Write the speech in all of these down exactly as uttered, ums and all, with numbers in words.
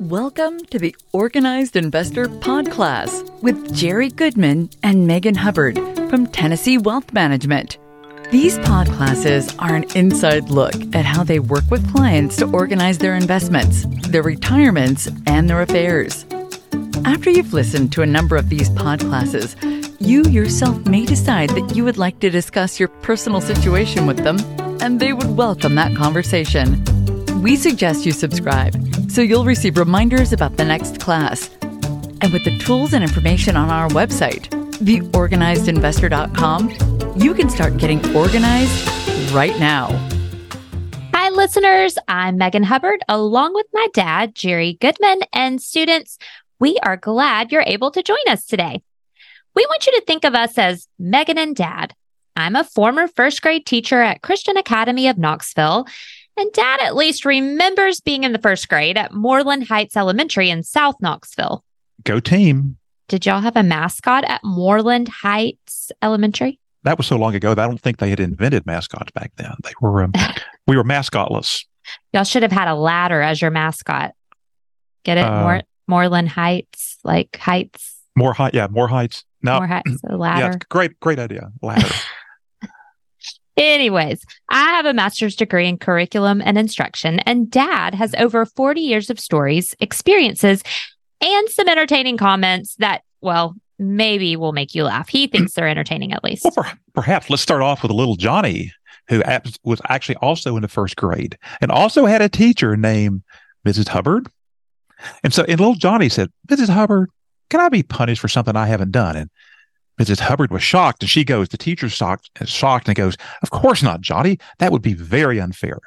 Welcome to the Organized Investor PodCLASS with Jerry Goodman and Megan Hubbard from Tennessee Wealth Management. These PodCLASSes are an inside look at how they work with clients to organize their investments, their retirements, and their affairs. After you've listened to a number of these PodCLASSes, you yourself may decide that you would like to discuss your personal situation with them, and they would welcome that conversation. We suggest you subscribe, so you'll receive reminders about the next class. And with the tools and information on our website, the organized investor dot com, you can start getting organized right now. Hi, listeners. I'm Megan Hubbard, along with my dad, Jerry Goodman, and students. We are glad you're able to join us today. We want you to think of us as Megan and Dad. I'm a former first grade teacher at Christian Academy of Knoxville, and Dad at least remembers being in the first grade at Moreland Heights Elementary in South Knoxville. Go team. Did y'all have a mascot at Moreland Heights Elementary? That was so long ago that I don't think they had invented mascots back then. They were um, we were mascotless. Y'all should have had a ladder as your mascot. Get it? Uh, More, Moreland Heights, like heights. More height, yeah, more heights. No, more heights. A ladder. Yeah, great, great idea. Ladder. Anyways, I have a master's degree in curriculum and instruction, and Dad has over forty years of stories, experiences, and some entertaining comments that, well, maybe will make you laugh. He thinks they're entertaining, at least. Well, perhaps. Let's start off with a little Johnny, who was actually also in the first grade and also had a teacher named Missus Hubbard. And so and little Johnny said, Missus Hubbard, can I be punished for something I haven't done? And Missus Hubbard was shocked, and she goes, the teacher's shocked, shocked and goes, of course not, Johnny. That would be very unfair.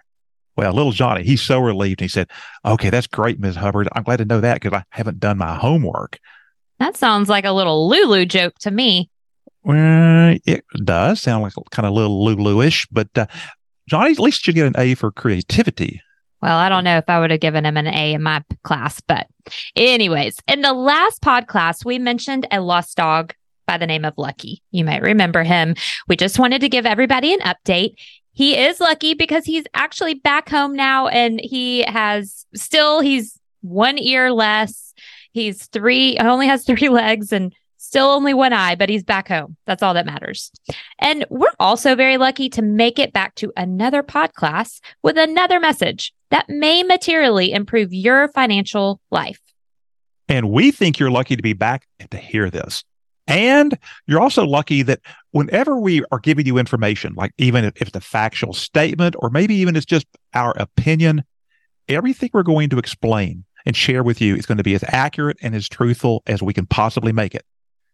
Well, little Johnny, he's so relieved. He said, okay, that's great, Miz Hubbard. I'm glad to know that because I haven't done my homework. That sounds like a little Lulu joke to me. Well, it does sound like kind of a little Lulu-ish, but uh, Johnny, at least you get an A for creativity. Well, I don't know if I would have given him an A in my class, but anyways, in the last pod class, we mentioned a lost dog by the name of Lucky. You might remember him. We just wanted to give everybody an update. He is lucky because he's actually back home now, and he has still, he's one ear less. He's three, only has three legs and still only one eye, but he's back home. That's all that matters. And we're also very lucky to make it back to another pod class with another message that may materially improve your financial life. And we think you're lucky to be back and to hear this. And you're also lucky that whenever we are giving you information, like even if it's a factual statement or maybe even it's just our opinion, everything we're going to explain and share with you is going to be as accurate and as truthful as we can possibly make it.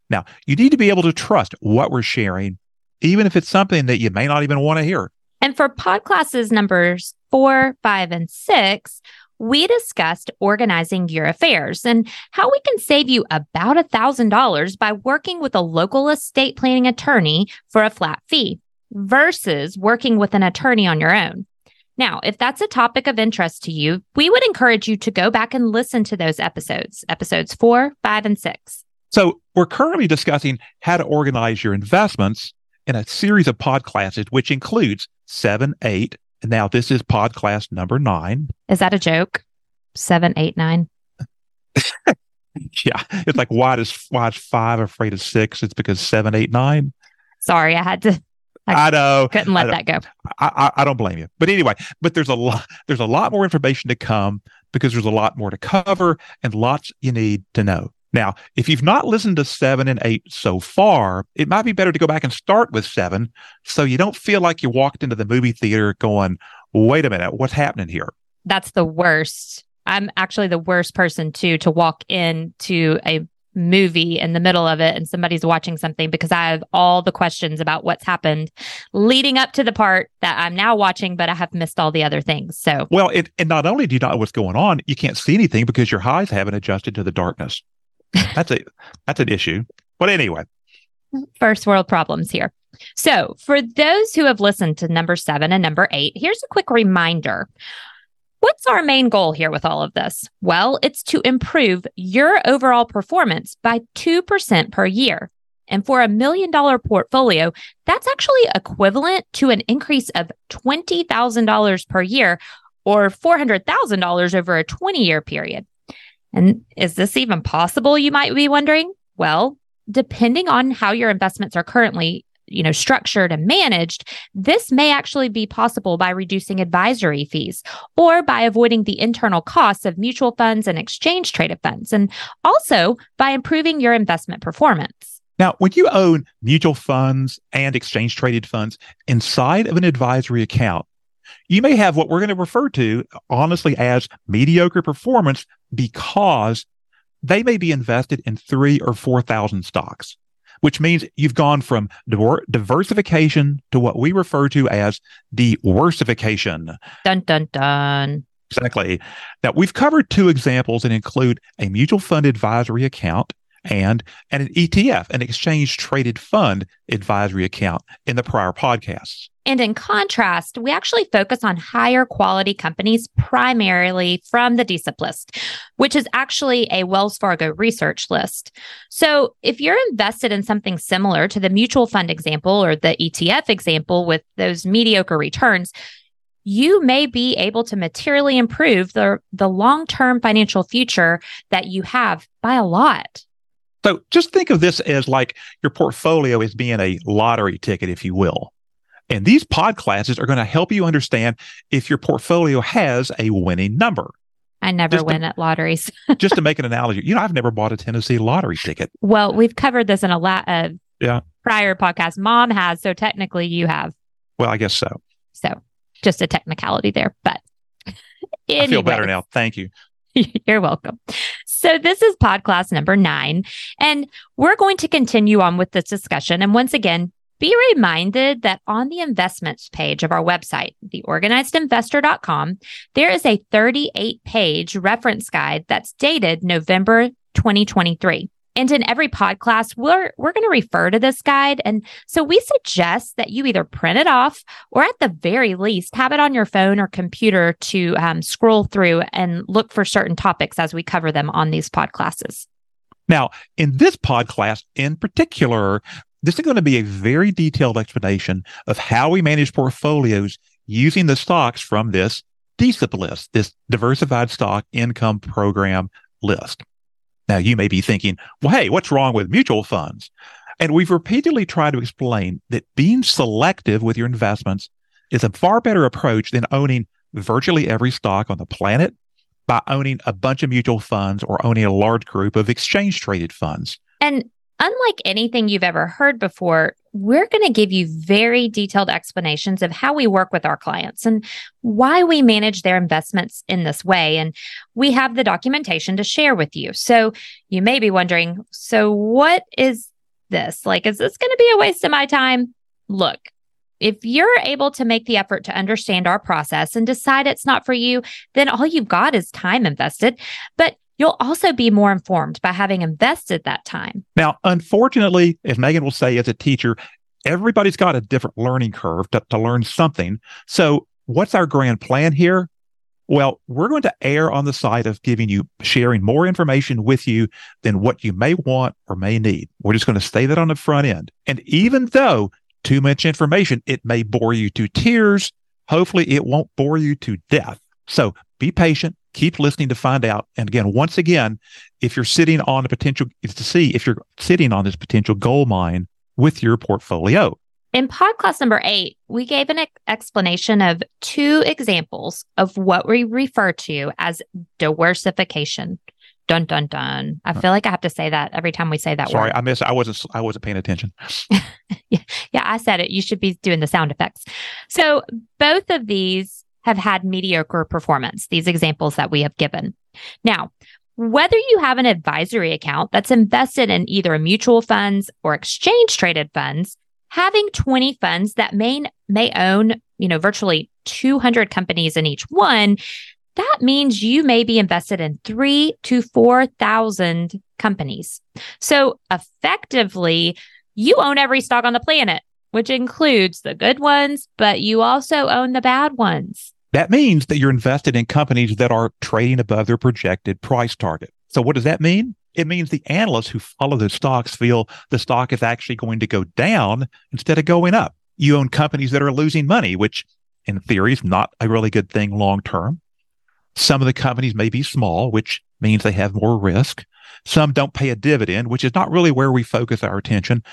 Now, you need to be able to trust what we're sharing, even if it's something that you may not even want to hear. And for pod classes numbers four, five, and six, we discussed organizing your affairs and how we can save you about one thousand dollars by working with a local estate planning attorney for a flat fee versus working with an attorney on your own. Now, if that's a topic of interest to you, we would encourage you to go back and listen to those episodes, episodes four, five, and six. So we're currently discussing how to organize your investments in a series of pod classes, which includes seven, eight, now, this is pod class number nine. Is that a joke? Seven, eight, nine. Yeah. It's like, why is, why is five afraid of six? It's because seven, eight, nine. Sorry, I had to. I, I know. Couldn't let know. that go. I, I, I don't blame you. But anyway, but there's a lot, there's a lot more information to come because there's a lot more to cover and lots you need to know. Now, if you've not listened to seven and eight so far, it might be better to go back and start with seven so you don't feel like you walked into the movie theater going, wait a minute, what's happening here? That's the worst. I'm actually the worst person too to walk into a movie in the middle of it and somebody's watching something because I have all the questions about what's happened leading up to the part that I'm now watching, but I have missed all the other things. So, well, it, and not only do you not know what's going on, you can't see anything because your eyes haven't adjusted to the darkness. That's a that's an issue. But anyway. First world problems here. So for those who have listened to number seven and number eight, here's a quick reminder. What's our main goal here with all of this? Well, it's to improve your overall performance by two percent per year. And for a million dollar portfolio, that's actually equivalent to an increase of twenty thousand dollars per year or four hundred thousand dollars over a twenty-year period. And is this even possible, you might be wondering? Well, depending on how your investments are currently, you know, structured and managed, this may actually be possible by reducing advisory fees or by avoiding the internal costs of mutual funds and exchange traded funds, and also by improving your investment performance. Now, when you own mutual funds and exchange traded funds inside of an advisory account, you may have what we're going to refer to, honestly, as mediocre performance, because they may be invested in three or four thousand stocks, which means you've gone from diversification to what we refer to as deworsification. Dun, dun, dun. Exactly. Now, we've covered two examples that include a mutual fund advisory account and, and an E T F, an exchange-traded fund advisory account, in the prior podcasts. And in contrast, we actually focus on higher quality companies primarily from the D S I P list, which is actually a Wells Fargo research list. So if you're invested in something similar to the mutual fund example or the E T F example with those mediocre returns, you may be able to materially improve the, the long-term financial future that you have by a lot. So just think of this as like your portfolio as being a lottery ticket, if you will. And these pod classes are going to help you understand if your portfolio has a winning number. I never just win to, at lotteries. Just to make an analogy, you know, I've never bought a Tennessee lottery ticket. Well, we've covered this in a la- uh, yeah. prior podcast. Mom has, so technically you have. Well, I guess so. So just a technicality there, but anyways. I feel better now. Thank you. You're welcome. So this is pod class number nine, and we're going to continue on with this discussion. And once again, be reminded that on the investments page of our website, the organized investor dot com, there is a thirty-eight page reference guide that's dated November twenty twenty-three. And in every pod class, we're, we're going to refer to this guide. And so we suggest that you either print it off or at the very least have it on your phone or computer to um, scroll through and look for certain topics as we cover them on these pod classes. Now, in this pod class in particular, this is going to be a very detailed explanation of how we manage portfolios using the stocks from this D S I P list, this Diversified Stock Income Program list. Now, you may be thinking, well, hey, what's wrong with mutual funds? And we've repeatedly tried to explain that being selective with your investments is a far better approach than owning virtually every stock on the planet by owning a bunch of mutual funds or owning a large group of exchange-traded funds. And unlike anything you've ever heard before, we're going to give you very detailed explanations of how we work with our clients and why we manage their investments in this way. And we have the documentation to share with you. So you may be wondering, so what is this? Like, is this going to be a waste of my time? Look, if you're able to make the effort to understand our process and decide it's not for you, then all you've got is time invested. But you'll also be more informed by having invested that time. Now, unfortunately, as Megan will say, as a teacher, everybody's got a different learning curve to, to learn something. So what's our grand plan here? Well, we're going to err on the side of giving you, sharing more information with you than what you may want or may need. We're just going to say that on the front end. And even though too much information, it may bore you to tears. Hopefully, it won't bore you to death. So be patient. Keep listening to find out. And again, once again, if you're sitting on a potential, it's to see if you're sitting on this potential gold mine with your portfolio. In pod class number eight, we gave an explanation of two examples of what we refer to as diversification. Dun, dun, dun. I feel like I have to say that every time we say that Sorry, word. Sorry, I missed it. I wasn't, I wasn't paying attention. yeah, yeah, I said it. You should be doing the sound effects. So both of these have had mediocre performance, these examples that we have given. Now, whether you have an advisory account that's invested in either mutual funds or exchange-traded funds, having twenty funds that may, may own, you know, virtually two hundred companies in each one, that means you may be invested in three to four thousand companies. So effectively, you own every stock on the planet, which includes the good ones, but you also own the bad ones. That means that you're invested in companies that are trading above their projected price target. So what does that mean? It means the analysts who follow those stocks feel the stock is actually going to go down instead of going up. You own companies that are losing money, which in theory is not a really good thing long-term. Some of the companies may be small, which means they have more risk. Some don't pay a dividend, which is not really where we focus our attention.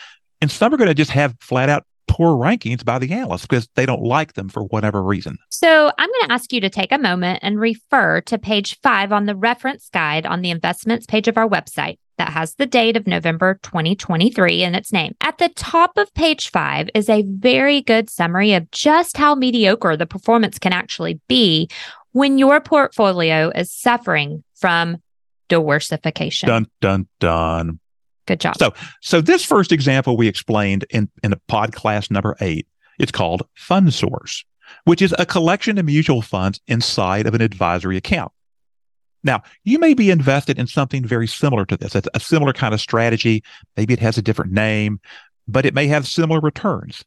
And some are going to just have flat out poor rankings by the analysts because they don't like them for whatever reason. So I'm going to ask you to take a moment and refer to page five on the reference guide on the investments page of our website that has the date of November twenty twenty-three in its name. At the top of page five is a very good summary of just how mediocre the performance can actually be when your portfolio is suffering from diversification. Dun, dun, dun. Good job. So, so this first example we explained in, in a pod class number eight, it's called Fund Source, which is a collection of mutual funds inside of an advisory account. Now, you may be invested in something very similar to this. It's a similar kind of strategy. Maybe it has a different name, but it may have similar returns.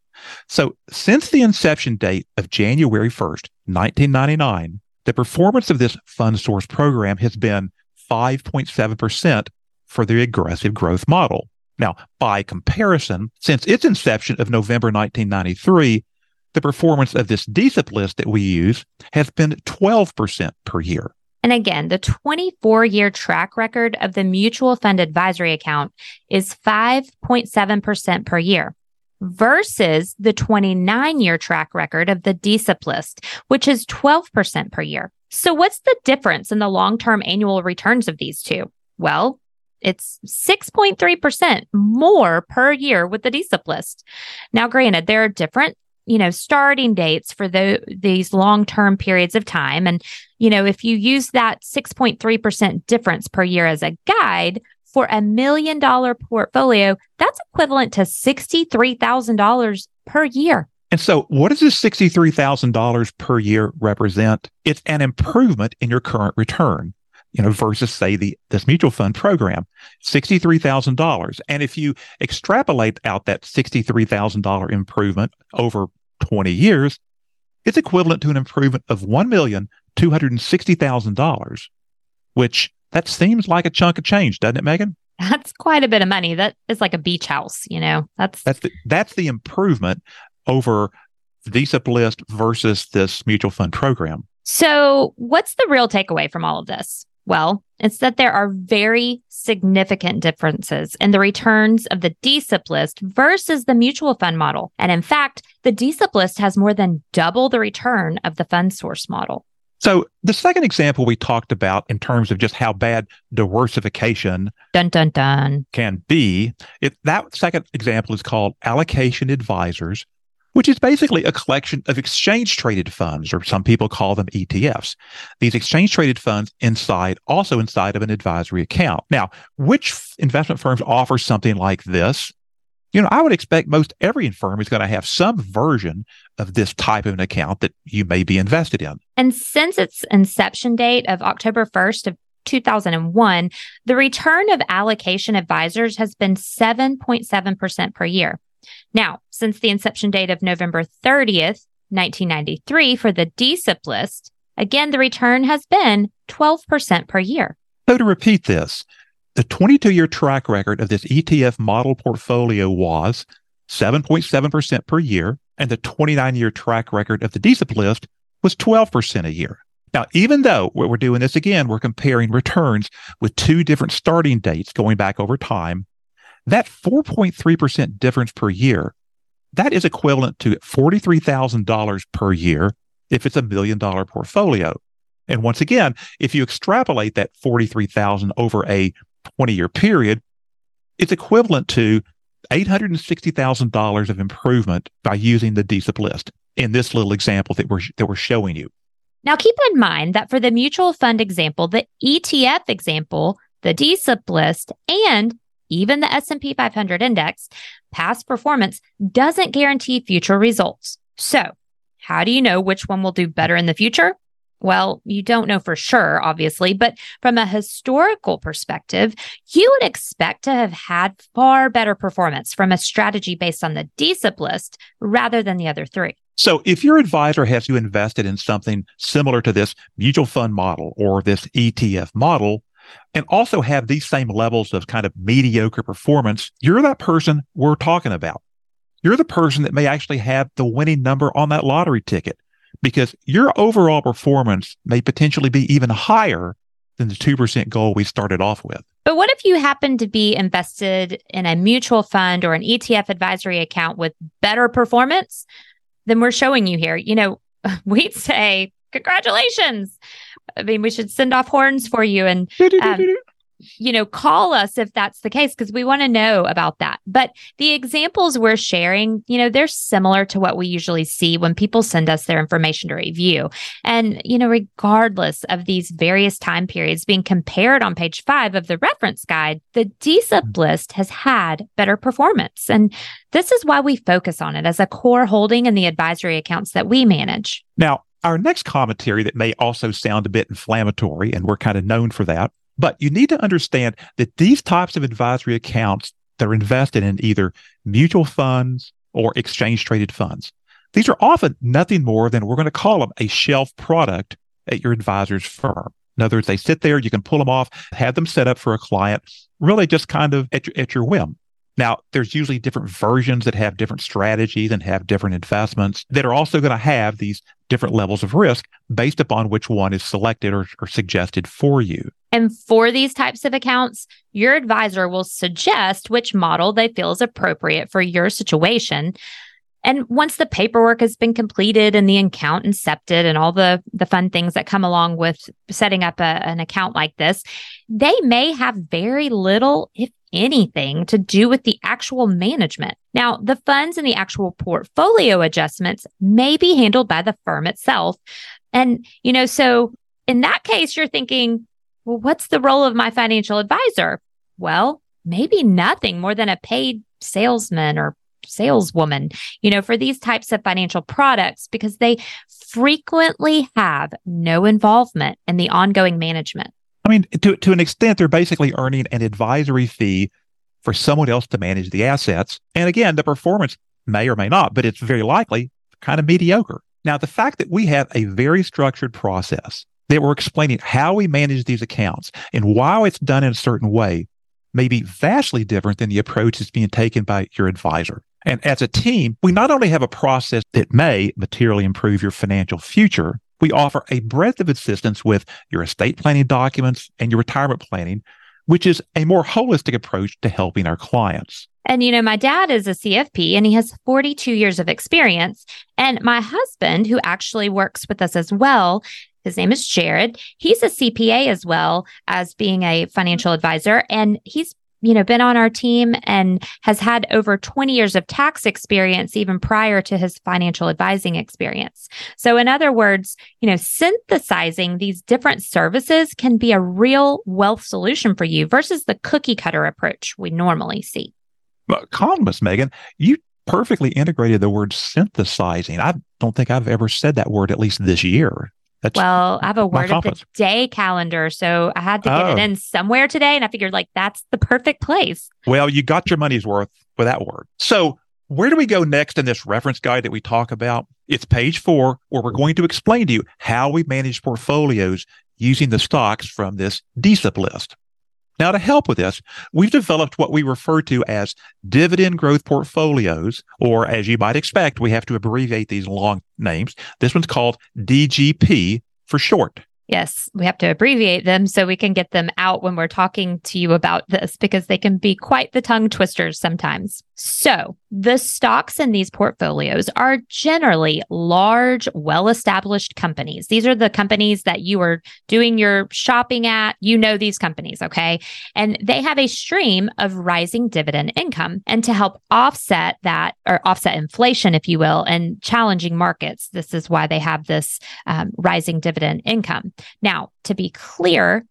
So since the inception date of January first, nineteen ninety-nine, the performance of this Fund Source program has been five point seven percent for the aggressive growth model. Now, by comparison, since its inception of November nineteen ninety-three, the performance of this D S I P list that we use has been twelve percent per year. And again, the twenty-four-year track record of the mutual fund advisory account is five point seven percent per year versus the twenty-nine-year track record of the D S I P list, which is twelve percent per year. So what's the difference in the long-term annual returns of these two? Well, it's six point three percent more per year with the D S I P list. Now, granted, there are different, you know, starting dates for the, these long-term periods of time. And, you know, if you use that six point three percent difference per year as a guide for a million dollar portfolio, that's equivalent to sixty-three thousand dollars per year. And so what does this sixty-three thousand dollars per year represent? It's an improvement in your current return, you know, versus, say, the this mutual fund program, sixty-three thousand dollars. And if you extrapolate out that sixty-three thousand dollars improvement over twenty years, it's equivalent to an improvement of one million two hundred sixty thousand dollars, which that seems like a chunk of change, doesn't it, Megan? That's quite a bit of money. That is like a beach house, you know. That's that's the, that's the improvement over the D S I P list versus this mutual fund program. So what's the real takeaway from all of this? Well, it's that there are very significant differences in the returns of the D S I P list versus the mutual fund model. And in fact, the D S I P list has more than double the return of the Fund Source model. So the second example we talked about in terms of just how bad diversification dun, dun, dun. can be, it, that second example is called Allocation Advisors, which is basically a collection of exchange-traded funds, or some people call them E T Fs. These exchange-traded funds inside, also inside of an advisory account. Now, which investment firms offer something like this? You know, I would expect most every firm is going to have some version of this type of an account that you may be invested in. And since its inception date of October first of two thousand one, the return of Allocation Advisors has been seven point seven percent per year. Now, since the inception date of November thirtieth, nineteen ninety-three for the D S I P list, again, the return has been twelve percent per year. So to repeat this, the twenty-two-year track record of this E T F model portfolio was seven point seven percent per year, and the twenty-nine-year track record of the D S I P list was twelve percent a year. Now, even though we're doing this again, we're comparing returns with two different starting dates going back over time. That four point three percent difference per year, that is equivalent to forty-three thousand dollars per year if it's a million-dollar portfolio. And once again, if you extrapolate that forty-three thousand dollars over a twenty-year period, it's equivalent to eight hundred sixty thousand dollars of improvement by using the D S I P list in this little example that we're that we're showing you. Now, keep in mind that for the mutual fund example, the E T F example, the D S I P list, and even the S and P five hundred index, past performance doesn't guarantee future results. So how do you know which one will do better in the future? Well, you don't know for sure, obviously, but from a historical perspective, you would expect to have had far better performance from a strategy based on the D S I P list rather than the other three. So if your advisor has you invested in something similar to this mutual fund model or this E T F model, and also have these same levels of kind of mediocre performance, you're that person we're talking about. You're the person that may actually have the winning number on that lottery ticket because your overall performance may potentially be even higher than the two percent goal we started off with. But what if you happen to be invested in a mutual fund or an E T F advisory account with better performance than we're showing you here? You know, we'd say, congratulations. I mean, we should send off horns for you and, um, you know, call us if that's the case, because we want to know about that. But the examples we're sharing, you know, they're similar to what we usually see when people send us their information to review. And, you know, regardless of these various time periods being compared on page five of the reference guide, the D SIP list has had better performance. And this is why we focus on it as a core holding in the advisory accounts that we manage. Now, our next commentary that may also sound a bit inflammatory, and we're kind of known for that, but you need to understand that these types of advisory accounts that are invested in either mutual funds or exchange-traded funds, these are often nothing more than, we're going to call them, a shelf product at your advisor's firm. In other words, they sit there, you can pull them off, have them set up for a client, really just kind of at your, at your whim. Now, there's usually different versions that have different strategies and have different investments that are also going to have these different levels of risk based upon which one is selected or, or suggested for you. And for these types of accounts, your advisor will suggest which model they feel is appropriate for your situation. And once the paperwork has been completed and the account incepted and all the, the fun things that come along with setting up a, an account like this, they may have very little, if anything, to do with the actual management. Now, the funds and the actual portfolio adjustments may be handled by the firm itself. And, you know, so in that case, you're thinking, well, what's the role of my financial advisor? Well, maybe nothing more than a paid salesman or saleswoman, you know, for these types of financial products, because they frequently have no involvement in the ongoing management. I mean, to to an extent, they're basically earning an advisory fee for someone else to manage the assets. And again, the performance may or may not, but it's very likely kind of mediocre. Now, the fact that we have a very structured process that we're explaining how we manage these accounts and why it's done in a certain way may be vastly different than the approach that's being taken by your advisor. And as a team, we not only have a process that may materially improve your financial future, we offer a breadth of assistance with your estate planning documents and your retirement planning, which is a more holistic approach to helping our clients. And, you know, my dad is a C F P and he has forty-two years of experience. And my husband, who actually works with us as well, his name is Jared. He's a C P A as well as being a financial advisor. And he's, you know, been on our team and has had over twenty years of tax experience even prior to his financial advising experience. So in other words, you know, synthesizing these different services can be a real wealth solution for you versus the cookie cutter approach we normally see. Well, calmness, Megan, you perfectly integrated the word synthesizing. I don't think I've ever said that word, at least this year. That's well, I have a word of the day calendar, so I had to get oh. it in somewhere today, and I figured like that's the perfect place. Well, you got your money's worth with that word. So where do we go next in this reference guide that we talk about? It's page four, where we're going to explain to you how we manage portfolios using the stocks from this D SIP list. Now, to help with this, we've developed what we refer to as dividend growth portfolios, or as you might expect, we have to abbreviate these long names. This one's called D G P for short. Yes, we have to abbreviate them so we can get them out when we're talking to you about this, because they can be quite the tongue twisters sometimes. So the stocks in these portfolios are generally large, well-established companies. These are the companies that you are doing your shopping at. You know these companies, okay? And they have a stream of rising dividend income. And to help offset that, or offset inflation, if you will, and challenging markets, this is why they have this um, rising dividend income. Now, to be clear,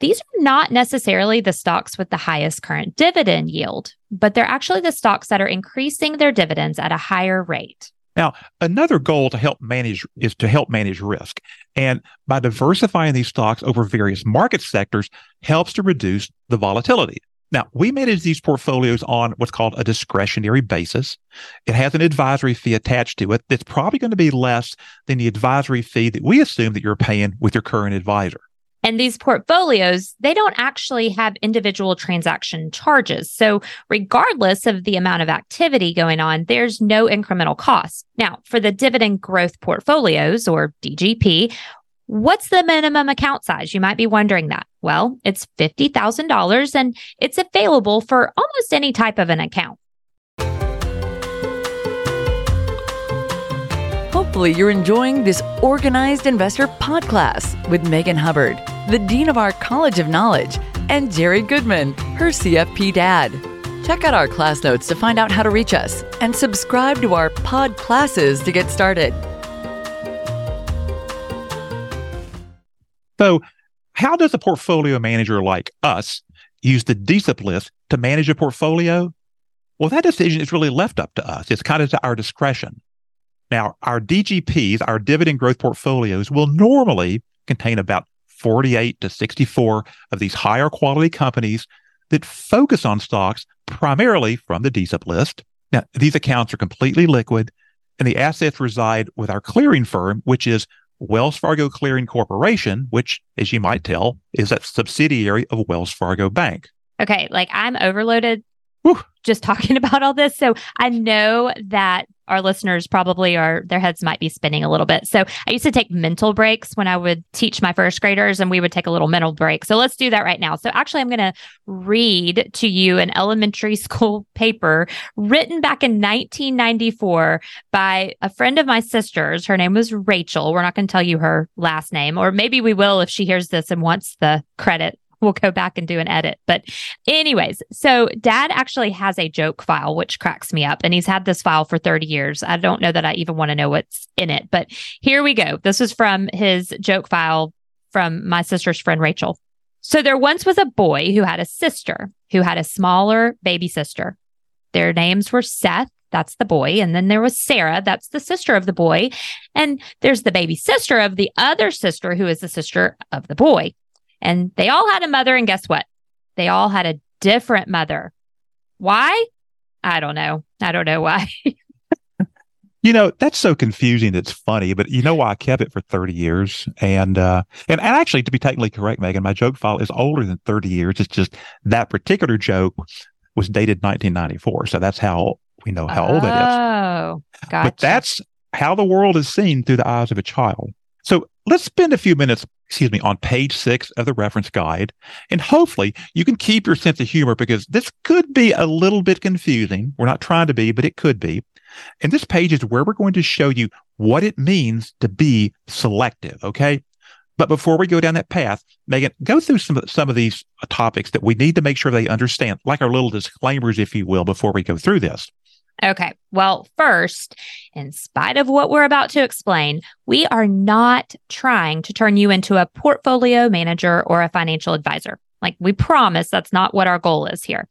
these are not necessarily the stocks with the highest current dividend yield, but they're actually the stocks that are increasing their dividends at a higher rate. Now, another goal to help manage is to help manage risk. And by diversifying these stocks over various market sectors helps to reduce the volatility. Now, we manage these portfolios on what's called a discretionary basis. It has an advisory fee attached to it that's probably going to be less than the advisory fee that we assume that you're paying with your current advisor. And these portfolios, they don't actually have individual transaction charges. So regardless of the amount of activity going on, there's no incremental cost. Now, for the dividend growth portfolios, or D G P, what's the minimum account size? You might be wondering that. Well, it's fifty thousand dollars and it's available for almost any type of an account. Hopefully you're enjoying this Organized Investor PodCLASS with Megan Hubbard, the Dean of our College of Knowledge, and Jerry Goodman, her C F P dad. Check out our class notes to find out how to reach us and subscribe to our PodCLASSes to get started. So how does a portfolio manager like us use the D S I P list to manage a portfolio? Well, that decision is really left up to us. It's kind of to our discretion. Now, our D G Ps, our dividend growth portfolios, will normally contain about forty-eight to sixty-four of these higher quality companies that focus on stocks primarily from the D S I P list. Now, these accounts are completely liquid, and the assets reside with our clearing firm, which is Wells Fargo Clearing Corporation, which, as you might tell, is a subsidiary of Wells Fargo Bank. Okay, like I'm overloaded Whew. just talking about all this. So I know that our listeners probably are, their heads might be spinning a little bit. So I used to take mental breaks when I would teach my first graders, and we would take a little mental break. So let's do that right now. So actually, I'm going to read to you an elementary school paper written back in nineteen ninety-four by a friend of my sister's. Her name was Rachel. We're not going to tell you her last name, or maybe we will if she hears this and wants the credit. We'll go back and do an edit. But anyways, so Dad actually has a joke file, which cracks me up. And he's had this file for thirty years. I don't know that I even want to know what's in it. But here we go. This is from his joke file from my sister's friend, Rachel. So there once was a boy who had a sister, who had a smaller baby sister. Their names were Seth. That's the boy. And then there was Sarah. That's the sister of the boy. And there's the baby sister of the other sister, who is the sister of the boy. And they all had a mother, and guess what? They all had a different mother. Why? I don't know. I don't know why. You know, that's so confusing. It's funny, but you know why I kept it for thirty years? And, uh, and and actually, to be technically correct, Megan, my joke file is older than thirty years. It's just that particular joke was dated nineteen ninety-four. So that's how we know how oh, old it is. Oh, gotcha. But that's how the world is seen through the eyes of a child. So let's spend a few minutes excuse me, on page six of the reference guide. And hopefully you can keep your sense of humor, because this could be a little bit confusing. We're not trying to be, but it could be. And this page is where we're going to show you what it means to be selective, okay? But before we go down that path, Megan, go through some, some of these topics that we need to make sure they understand, like our little disclaimers, if you will, before we go through this. Okay. Well, first, in spite of what we're about to explain, we are not trying to turn you into a portfolio manager or a financial advisor. Like, we promise that's not what our goal is here.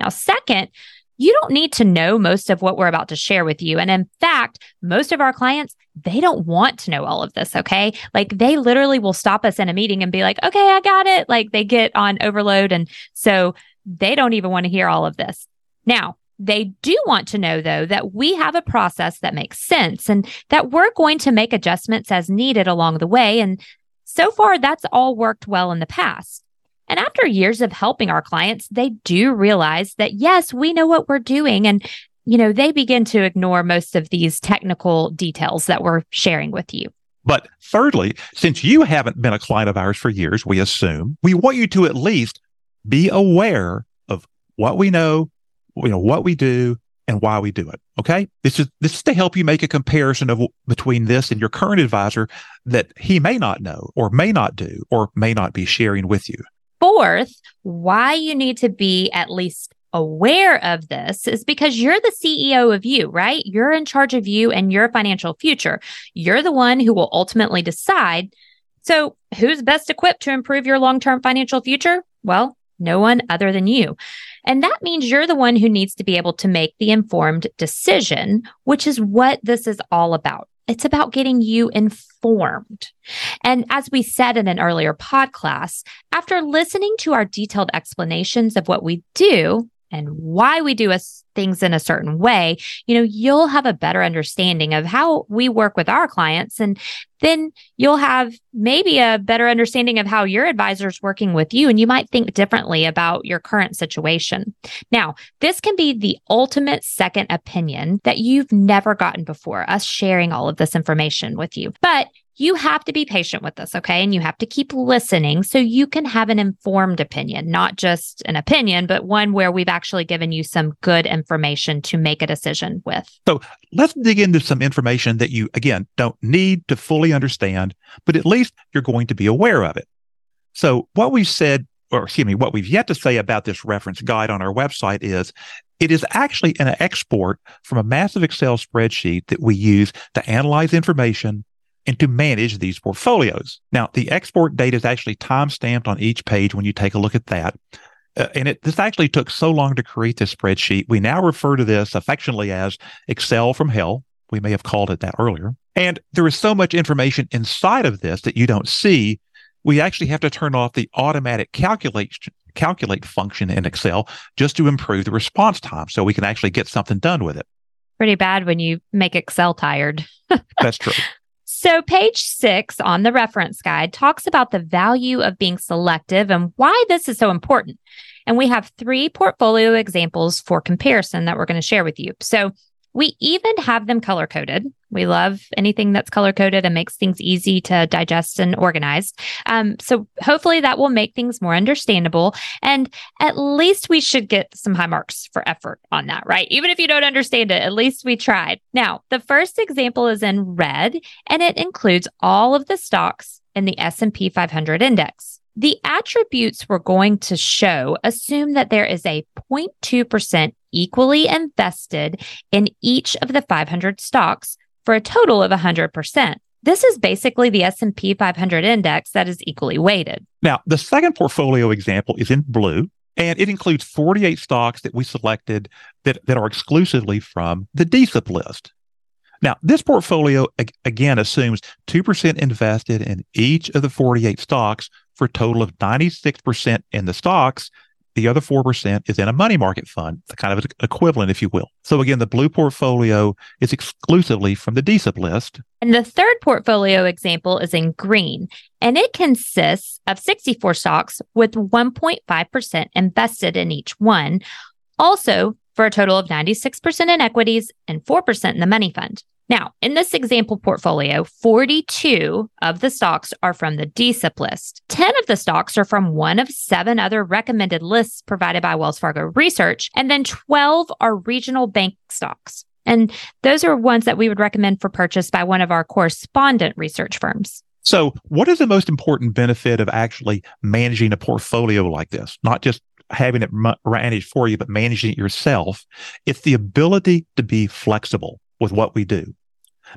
Now, second, you don't need to know most of what we're about to share with you. And in fact, most of our clients, they don't want to know all of this, okay? Like, they literally will stop us in a meeting and be like, okay, I got it. Like, they get on overload. And so they don't even want to hear all of this. Now, they do want to know, though, that we have a process that makes sense and that we're going to make adjustments as needed along the way. And so far, that's all worked well in the past. And after years of helping our clients, they do realize that, yes, we know what we're doing. And, you know, they begin to ignore most of these technical details that we're sharing with you. But thirdly, since you haven't been a client of ours for years, we assume, we want you to at least be aware of what we know, you know, what we do and why we do it. Okay. This is, this is to help you make a comparison of between this and your current advisor that he may not know or may not do or may not be sharing with you. Fourth, why you need to be at least aware of this is because you're the C E O of you, right? You're in charge of you and your financial future. You're the one who will ultimately decide. So who's best equipped to improve your long-term financial future? Well, no one other than you. And that means you're the one who needs to be able to make the informed decision, which is what this is all about. It's about getting you informed. And as we said in an earlier PodCLASS, after listening to our detailed explanations of what we do, and why we do things in a certain way, you know, you'll have a better understanding of how we work with our clients. And then you'll have maybe a better understanding of how your advisor is working with you, and you might think differently about your current situation. Now, this can be the ultimate second opinion that you've never gotten before, us sharing all of this information with you. But you have to be patient with this, okay? And you have to keep listening so you can have an informed opinion, not just an opinion, but one where we've actually given you some good information to make a decision with. So let's dig into some information that you, again, don't need to fully understand, but at least you're going to be aware of it. So what we've said, or excuse me, what we've yet to say about this reference guide on our website is, it is actually an export from a massive Excel spreadsheet that we use to analyze information and to manage these portfolios. Now, the export date is actually time-stamped on each page when you take a look at that. Uh, and it, this actually took so long to create this spreadsheet. We now refer to this affectionately as Excel from hell. We may have called it that earlier. And there is so much information inside of this that you don't see. We actually have to turn off the automatic calculate, calculate function in Excel just to improve the response time so we can actually get something done with it. Pretty bad when you make Excel tired. That's true. So page six on the reference guide talks about the value of being selective and why this is so important. And we have three portfolio examples for comparison that we're going to share with you. So we even have them color-coded. We love anything that's color-coded and makes things easy to digest and organize. Um, so hopefully that will make things more understandable. And at least we should get some high marks for effort on that, right? Even if you don't understand it, at least we tried. Now, the first example is in red, and it includes all of the stocks in the S and P five hundred index. The attributes we're going to show assume that there is a zero point two percent equally invested in each of the five hundred stocks for a total of one hundred percent. This is basically the S and P five hundred index that is equally weighted. Now, the second portfolio example is in blue, and it includes forty-eight stocks that we selected that, that are exclusively from the D S I P list. Now, this portfolio, ag- again, assumes two percent invested in each of the forty-eight stocks for a total of ninety-six percent in the stocks. The other four percent is in a money market fund, the kind of equivalent, if you will. So again, the blue portfolio is exclusively from the D S I P list. And the third portfolio example is in green, and it consists of sixty-four stocks with one point five percent invested in each one, also for a total of ninety-six percent in equities and four percent in the money fund. Now, in this example portfolio, forty-two of the stocks are from the D S I P list. ten of the stocks are from one of seven other recommended lists provided by Wells Fargo Research, and then twelve are regional bank stocks. And those are ones that we would recommend for purchase by one of our correspondent research firms. So, what is the most important benefit of actually managing a portfolio like this? Not just having it managed for you, but managing it yourself. It's the ability to be flexible with what we do.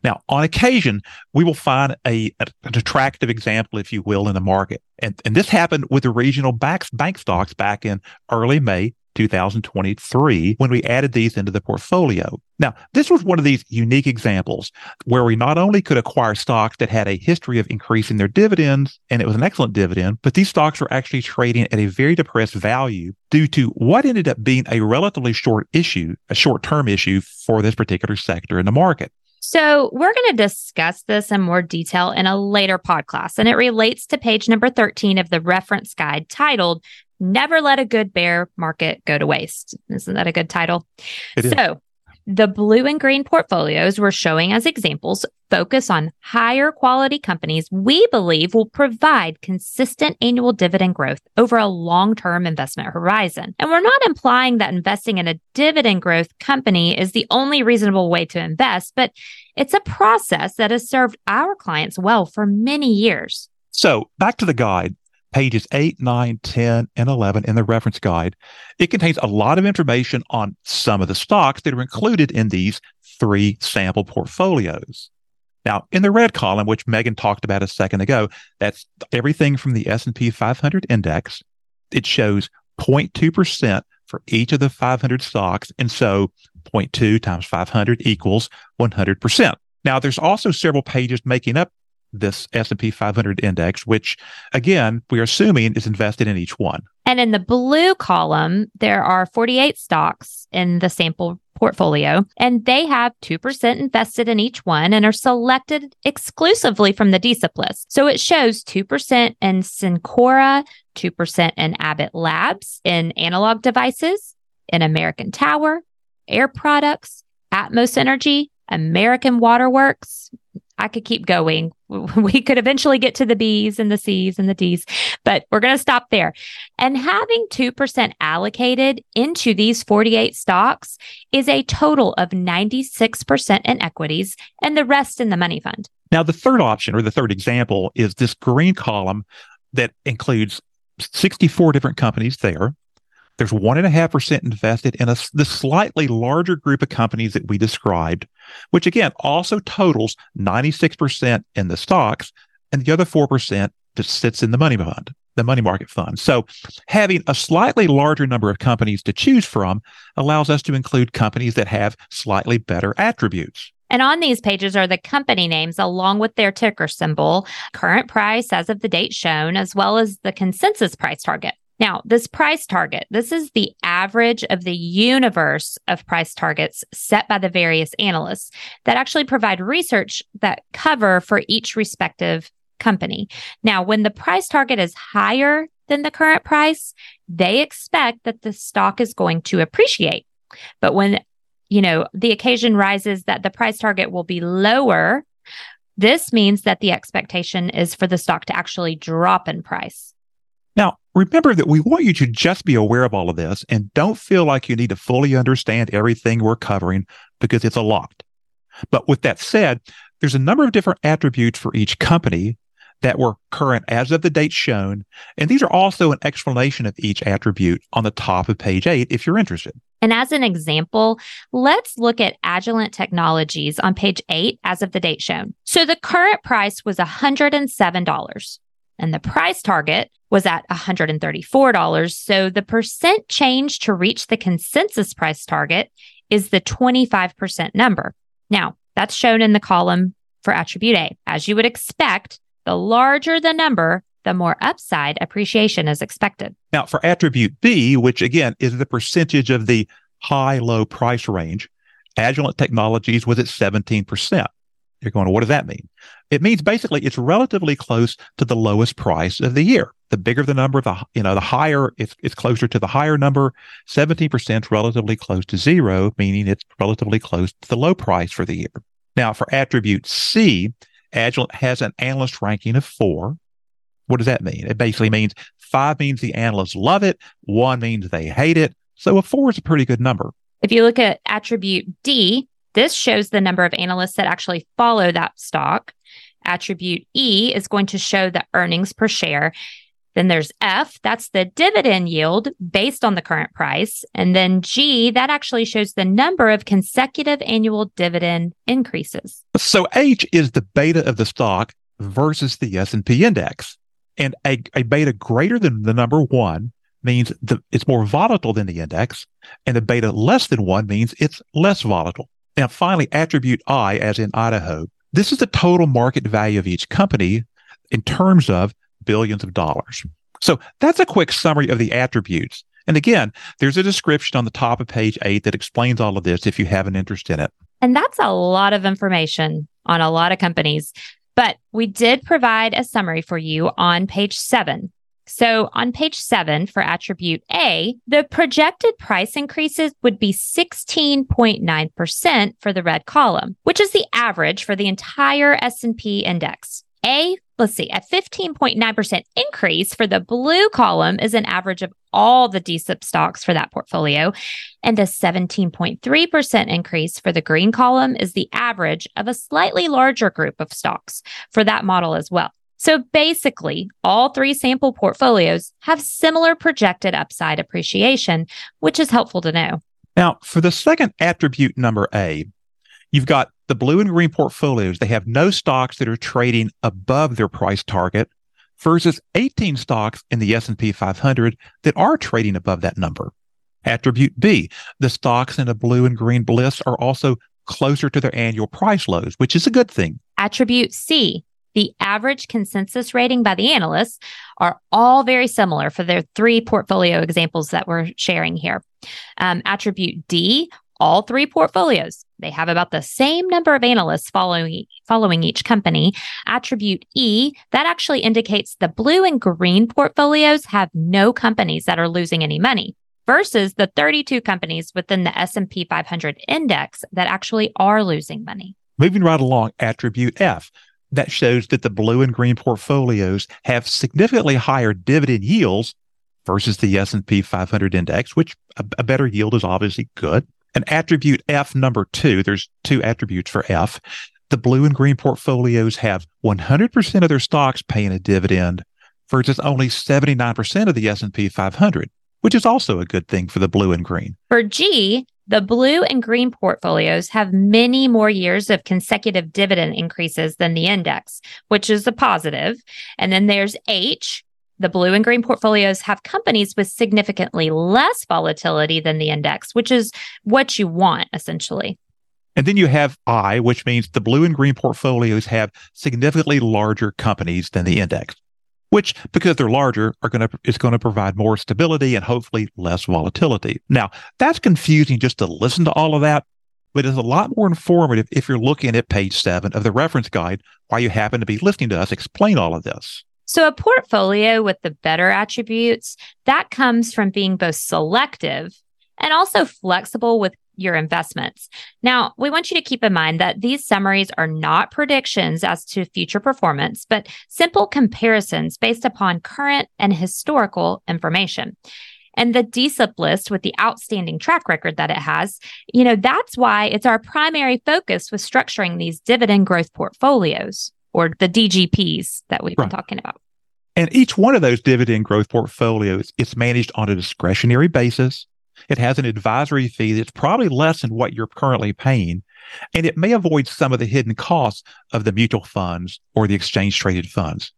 Now, on occasion, we will find a, a, an attractive example, if you will, in the market. And, and this happened with the regional bank, bank stocks back in early May twenty twenty-three when we added these into the portfolio. Now, this was one of these unique examples where we not only could acquire stocks that had a history of increasing their dividends, and it was an excellent dividend, but these stocks were actually trading at a very depressed value due to what ended up being a relatively short issue, a short-term issue for this particular sector in the market. So we're going to discuss this in more detail in a later podcast, and it relates to page number thirteen of the reference guide titled Never Let a Good Bear Market Go to Waste. Isn't that a good title? It is. So the blue and green portfolios we're showing as examples focus on higher quality companies we believe will provide consistent annual dividend growth over a long-term investment horizon. And we're not implying that investing in a dividend growth company is the only reasonable way to invest, but it's a process that has served our clients well for many years. So back to the guide. Pages eight, nine, ten, and eleven in the reference guide. It contains a lot of information on some of the stocks that are included in these three sample portfolios. Now, in the red column, which Megan talked about a second ago, that's everything from the S and P five hundred index. It shows zero point two percent for each of the five hundred stocks, and so zero point two times five hundred equals one hundred percent. Now, there's also several pages making up this S and P five hundred index, which again, we're assuming is invested in each one. And in the blue column, there are forty-eight stocks in the sample portfolio, and they have two percent invested in each one and are selected exclusively from the D S I P list. So it shows two percent in Syncora, two percent in Abbott Labs, in Analog Devices, in American Tower, Air Products, Atmos Energy, American Waterworks. I could keep going. We could eventually get to the B's and the C's and the D's, but we're going to stop there. And having two percent allocated into these forty-eight stocks is a total of ninety-six percent in equities and the rest in the money fund. Now, the third option or the third example is this green column that includes sixty-four different companies there. There's one point five percent invested in a, the slightly larger group of companies that we described, which again also totals ninety-six percent in the stocks and the other four percent that sits in the money fund, the money market fund. So having a slightly larger number of companies to choose from allows us to include companies that have slightly better attributes. And on these pages are the company names along with their ticker symbol, current price as of the date shown, as well as the consensus price target. Now, this price target, this is the average of the universe of price targets set by the various analysts that actually provide research that cover for each respective company. Now, when the price target is higher than the current price, they expect that the stock is going to appreciate. But when, you know, the occasion rises that the price target will be lower, this means that the expectation is for the stock to actually drop in price. Now, remember that we want you to just be aware of all of this and don't feel like you need to fully understand everything we're covering because it's a lot. But with that said, there's a number of different attributes for each company that were current as of the date shown. And these are also an explanation of each attribute on the top of page eight if you're interested. And as an example, let's look at Agilent Technologies on page eight as of the date shown. So the current price was one hundred seven dollars. And the price target was at one hundred thirty-four dollars. So the percent change to reach the consensus price target is the twenty-five percent number. Now, that's shown in the column for attribute A. As you would expect, the larger the number, the more upside appreciation is expected. Now, for attribute B, which again is the percentage of the high-low price range, Agilent Technologies was at seventeen percent. You're going, what does that mean? It means basically it's relatively close to the lowest price of the year. The bigger the number, the you know the higher, it's, it's closer to the higher number. seventeen percent is relatively close to zero, meaning it's relatively close to the low price for the year. Now, for attribute C, Agilent has an analyst ranking of four. What does that mean? It basically means five means the analysts love it, one means they hate it. So a four is a pretty good number. If you look at attribute D, this shows the number of analysts that actually follow that stock. Attribute E is going to show the earnings per share. Then there's F, that's the dividend yield based on the current price. And then G, that actually shows the number of consecutive annual dividend increases. So H is the beta of the stock versus the S and P index. And a, a beta greater than the number one means the, it's more volatile than the index. And a beta less than one means it's less volatile. Now, finally, attribute I, as in Idaho, this is the total market value of each company in terms of billions of dollars. So that's a quick summary of the attributes. And again, there's a description on the top of page eight that explains all of this if you have an interest in it. And that's a lot of information on a lot of companies, but we did provide a summary for you on page seven. So on page seven for attribute A, the projected price increases would be sixteen point nine percent for the red column, which is the average for the entire S and P index. A, let's see, a fifteen point nine percent increase for the blue column is an average of all the D S I P stocks for that portfolio. And a seventeen point three percent increase for the green column is the average of a slightly larger group of stocks for that model as well. So basically, all three sample portfolios have similar projected upside appreciation, which is helpful to know. Now, for the second attribute number A, you've got the blue and green portfolios. They have no stocks that are trading above their price target versus eighteen stocks in the S and P five hundred that are trading above that number. Attribute B, the stocks in the blue and green lists are also closer to their annual price lows, which is a good thing. Attribute C, the average consensus rating by the analysts are all very similar for their three portfolio examples that we're sharing here. Um, attribute D, all three portfolios, they have about the same number of analysts following, following each company. Attribute E, that actually indicates the blue and green portfolios have no companies that are losing any money, versus the thirty-two companies within the S and P five hundred index that actually are losing money. Moving right along, attribute F, that shows that the blue and green portfolios have significantly higher dividend yields versus the S and P five hundred index, which a, a better yield is obviously good. And attribute F number two, there's two attributes for F. The blue and green portfolios have one hundred percent of their stocks paying a dividend versus only seventy-nine percent of the S and P five hundred. Which is also a good thing for the blue and green. For G, the blue and green portfolios have many more years of consecutive dividend increases than the index, which is a positive. And then there's H, the blue and green portfolios have companies with significantly less volatility than the index, which is what you want, essentially. And then you have I, which means the blue and green portfolios have significantly larger companies than the index, which, because they're larger, are going to is going to provide more stability and hopefully less volatility. Now, that's confusing just to listen to all of that, but it's a lot more informative if you're looking at page seven of the reference guide while you happen to be listening to us explain all of this. So a portfolio with the better attributes, that comes from being both selective and also flexible with your investments. Now, we want you to keep in mind that these summaries are not predictions as to future performance, but simple comparisons based upon current and historical information. And the D SIP list with the outstanding track record that it has, you know, that's why it's our primary focus with structuring these dividend growth portfolios, or the D G Ps that we've right. been talking about. And each one of those dividend growth portfolios is managed on a discretionary basis. It has an advisory fee that's probably less than what you're currently paying, and it may avoid some of the hidden costs of the mutual funds or the exchange-traded funds,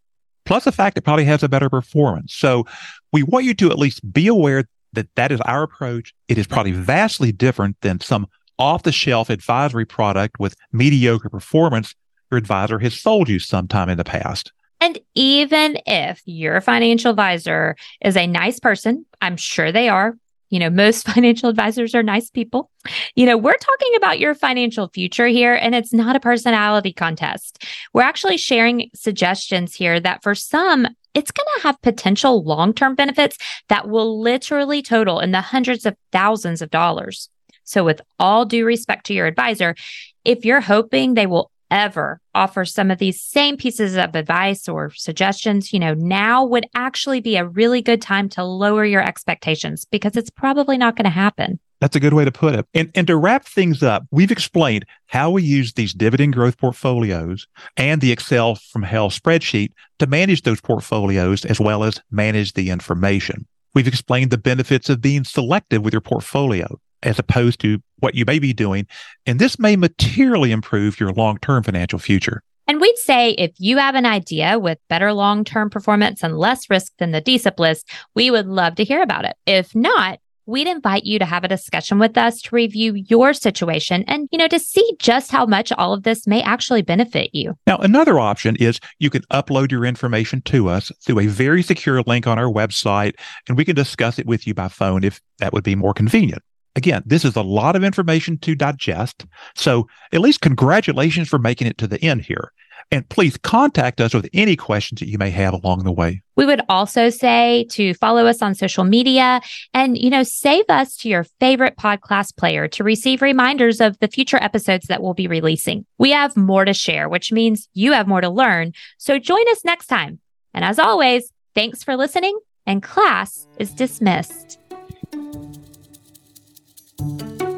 plus the fact it probably has a better performance. So we want you to at least be aware that that is our approach. It is probably vastly different than some off-the-shelf advisory product with mediocre performance your advisor has sold you sometime in the past. And even if your financial advisor is a nice person, I'm sure they are, you know, most financial advisors are nice people. You know, we're talking about your financial future here, and it's not a personality contest. We're actually sharing suggestions here that for some, it's going to have potential long-term benefits that will literally total in the hundreds of thousands of dollars. So with all due respect to your advisor, if you're hoping they will ever offer some of these same pieces of advice or suggestions, you know, now would actually be a really good time to lower your expectations because it's probably not going to happen. That's a good way to put it. And, and to wrap things up, we've explained how we use these dividend growth portfolios and the Excel from Hell spreadsheet to manage those portfolios as well as manage the information. We've explained the benefits of being selective with your portfolio as opposed to what you may be doing, and this may materially improve your long-term financial future. And we'd say if you have an idea with better long-term performance and less risk than the D SIP list, we would love to hear about it. If not, we'd invite you to have a discussion with us to review your situation and, you know, to see just how much all of this may actually benefit you. Now, another option is you can upload your information to us through a very secure link on our website, and we can discuss it with you by phone if that would be more convenient. Again, this is a lot of information to digest, so at least congratulations for making it to the end here. And please contact us with any questions that you may have along the way. We would also say to follow us on social media and, you know, save us to your favorite podcast player to receive reminders of the future episodes that we'll be releasing. We have more to share, which means you have more to learn. So join us next time. And as always, thanks for listening, and class is dismissed.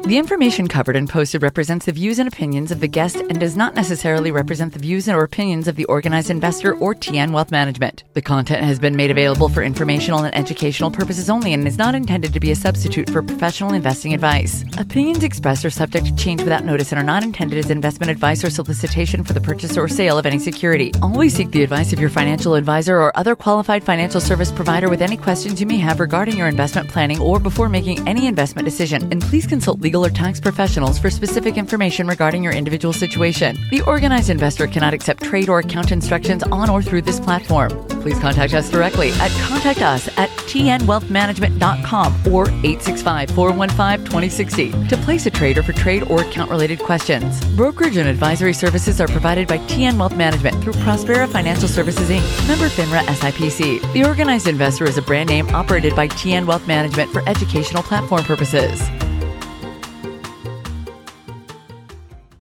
The information covered and posted represents the views and opinions of the guest and does not necessarily represent the views or opinions of the Organized Investor or T N Wealth Management. The content has been made available for informational and educational purposes only and is not intended to be a substitute for professional investing advice. Opinions expressed are subject to change without notice and are not intended as investment advice or solicitation for the purchase or sale of any security. Always seek the advice of your financial advisor or other qualified financial service provider with any questions you may have regarding your investment planning or before making any investment decision, and please consult legal legal or tax professionals for specific information regarding your individual situation. The Organized Investor cannot accept trade or account instructions on or through this platform. Please contact us directly at contact us at t n wealth management dot com or eight six five, four one five, two zero six zero to place a trade or for trade or account-related questions. Brokerage and advisory services are provided by T N Wealth Management through Prospera Financial Services, Incorporated, member FINRA S I P C. The Organized Investor is a brand name operated by T N Wealth Management for educational platform purposes.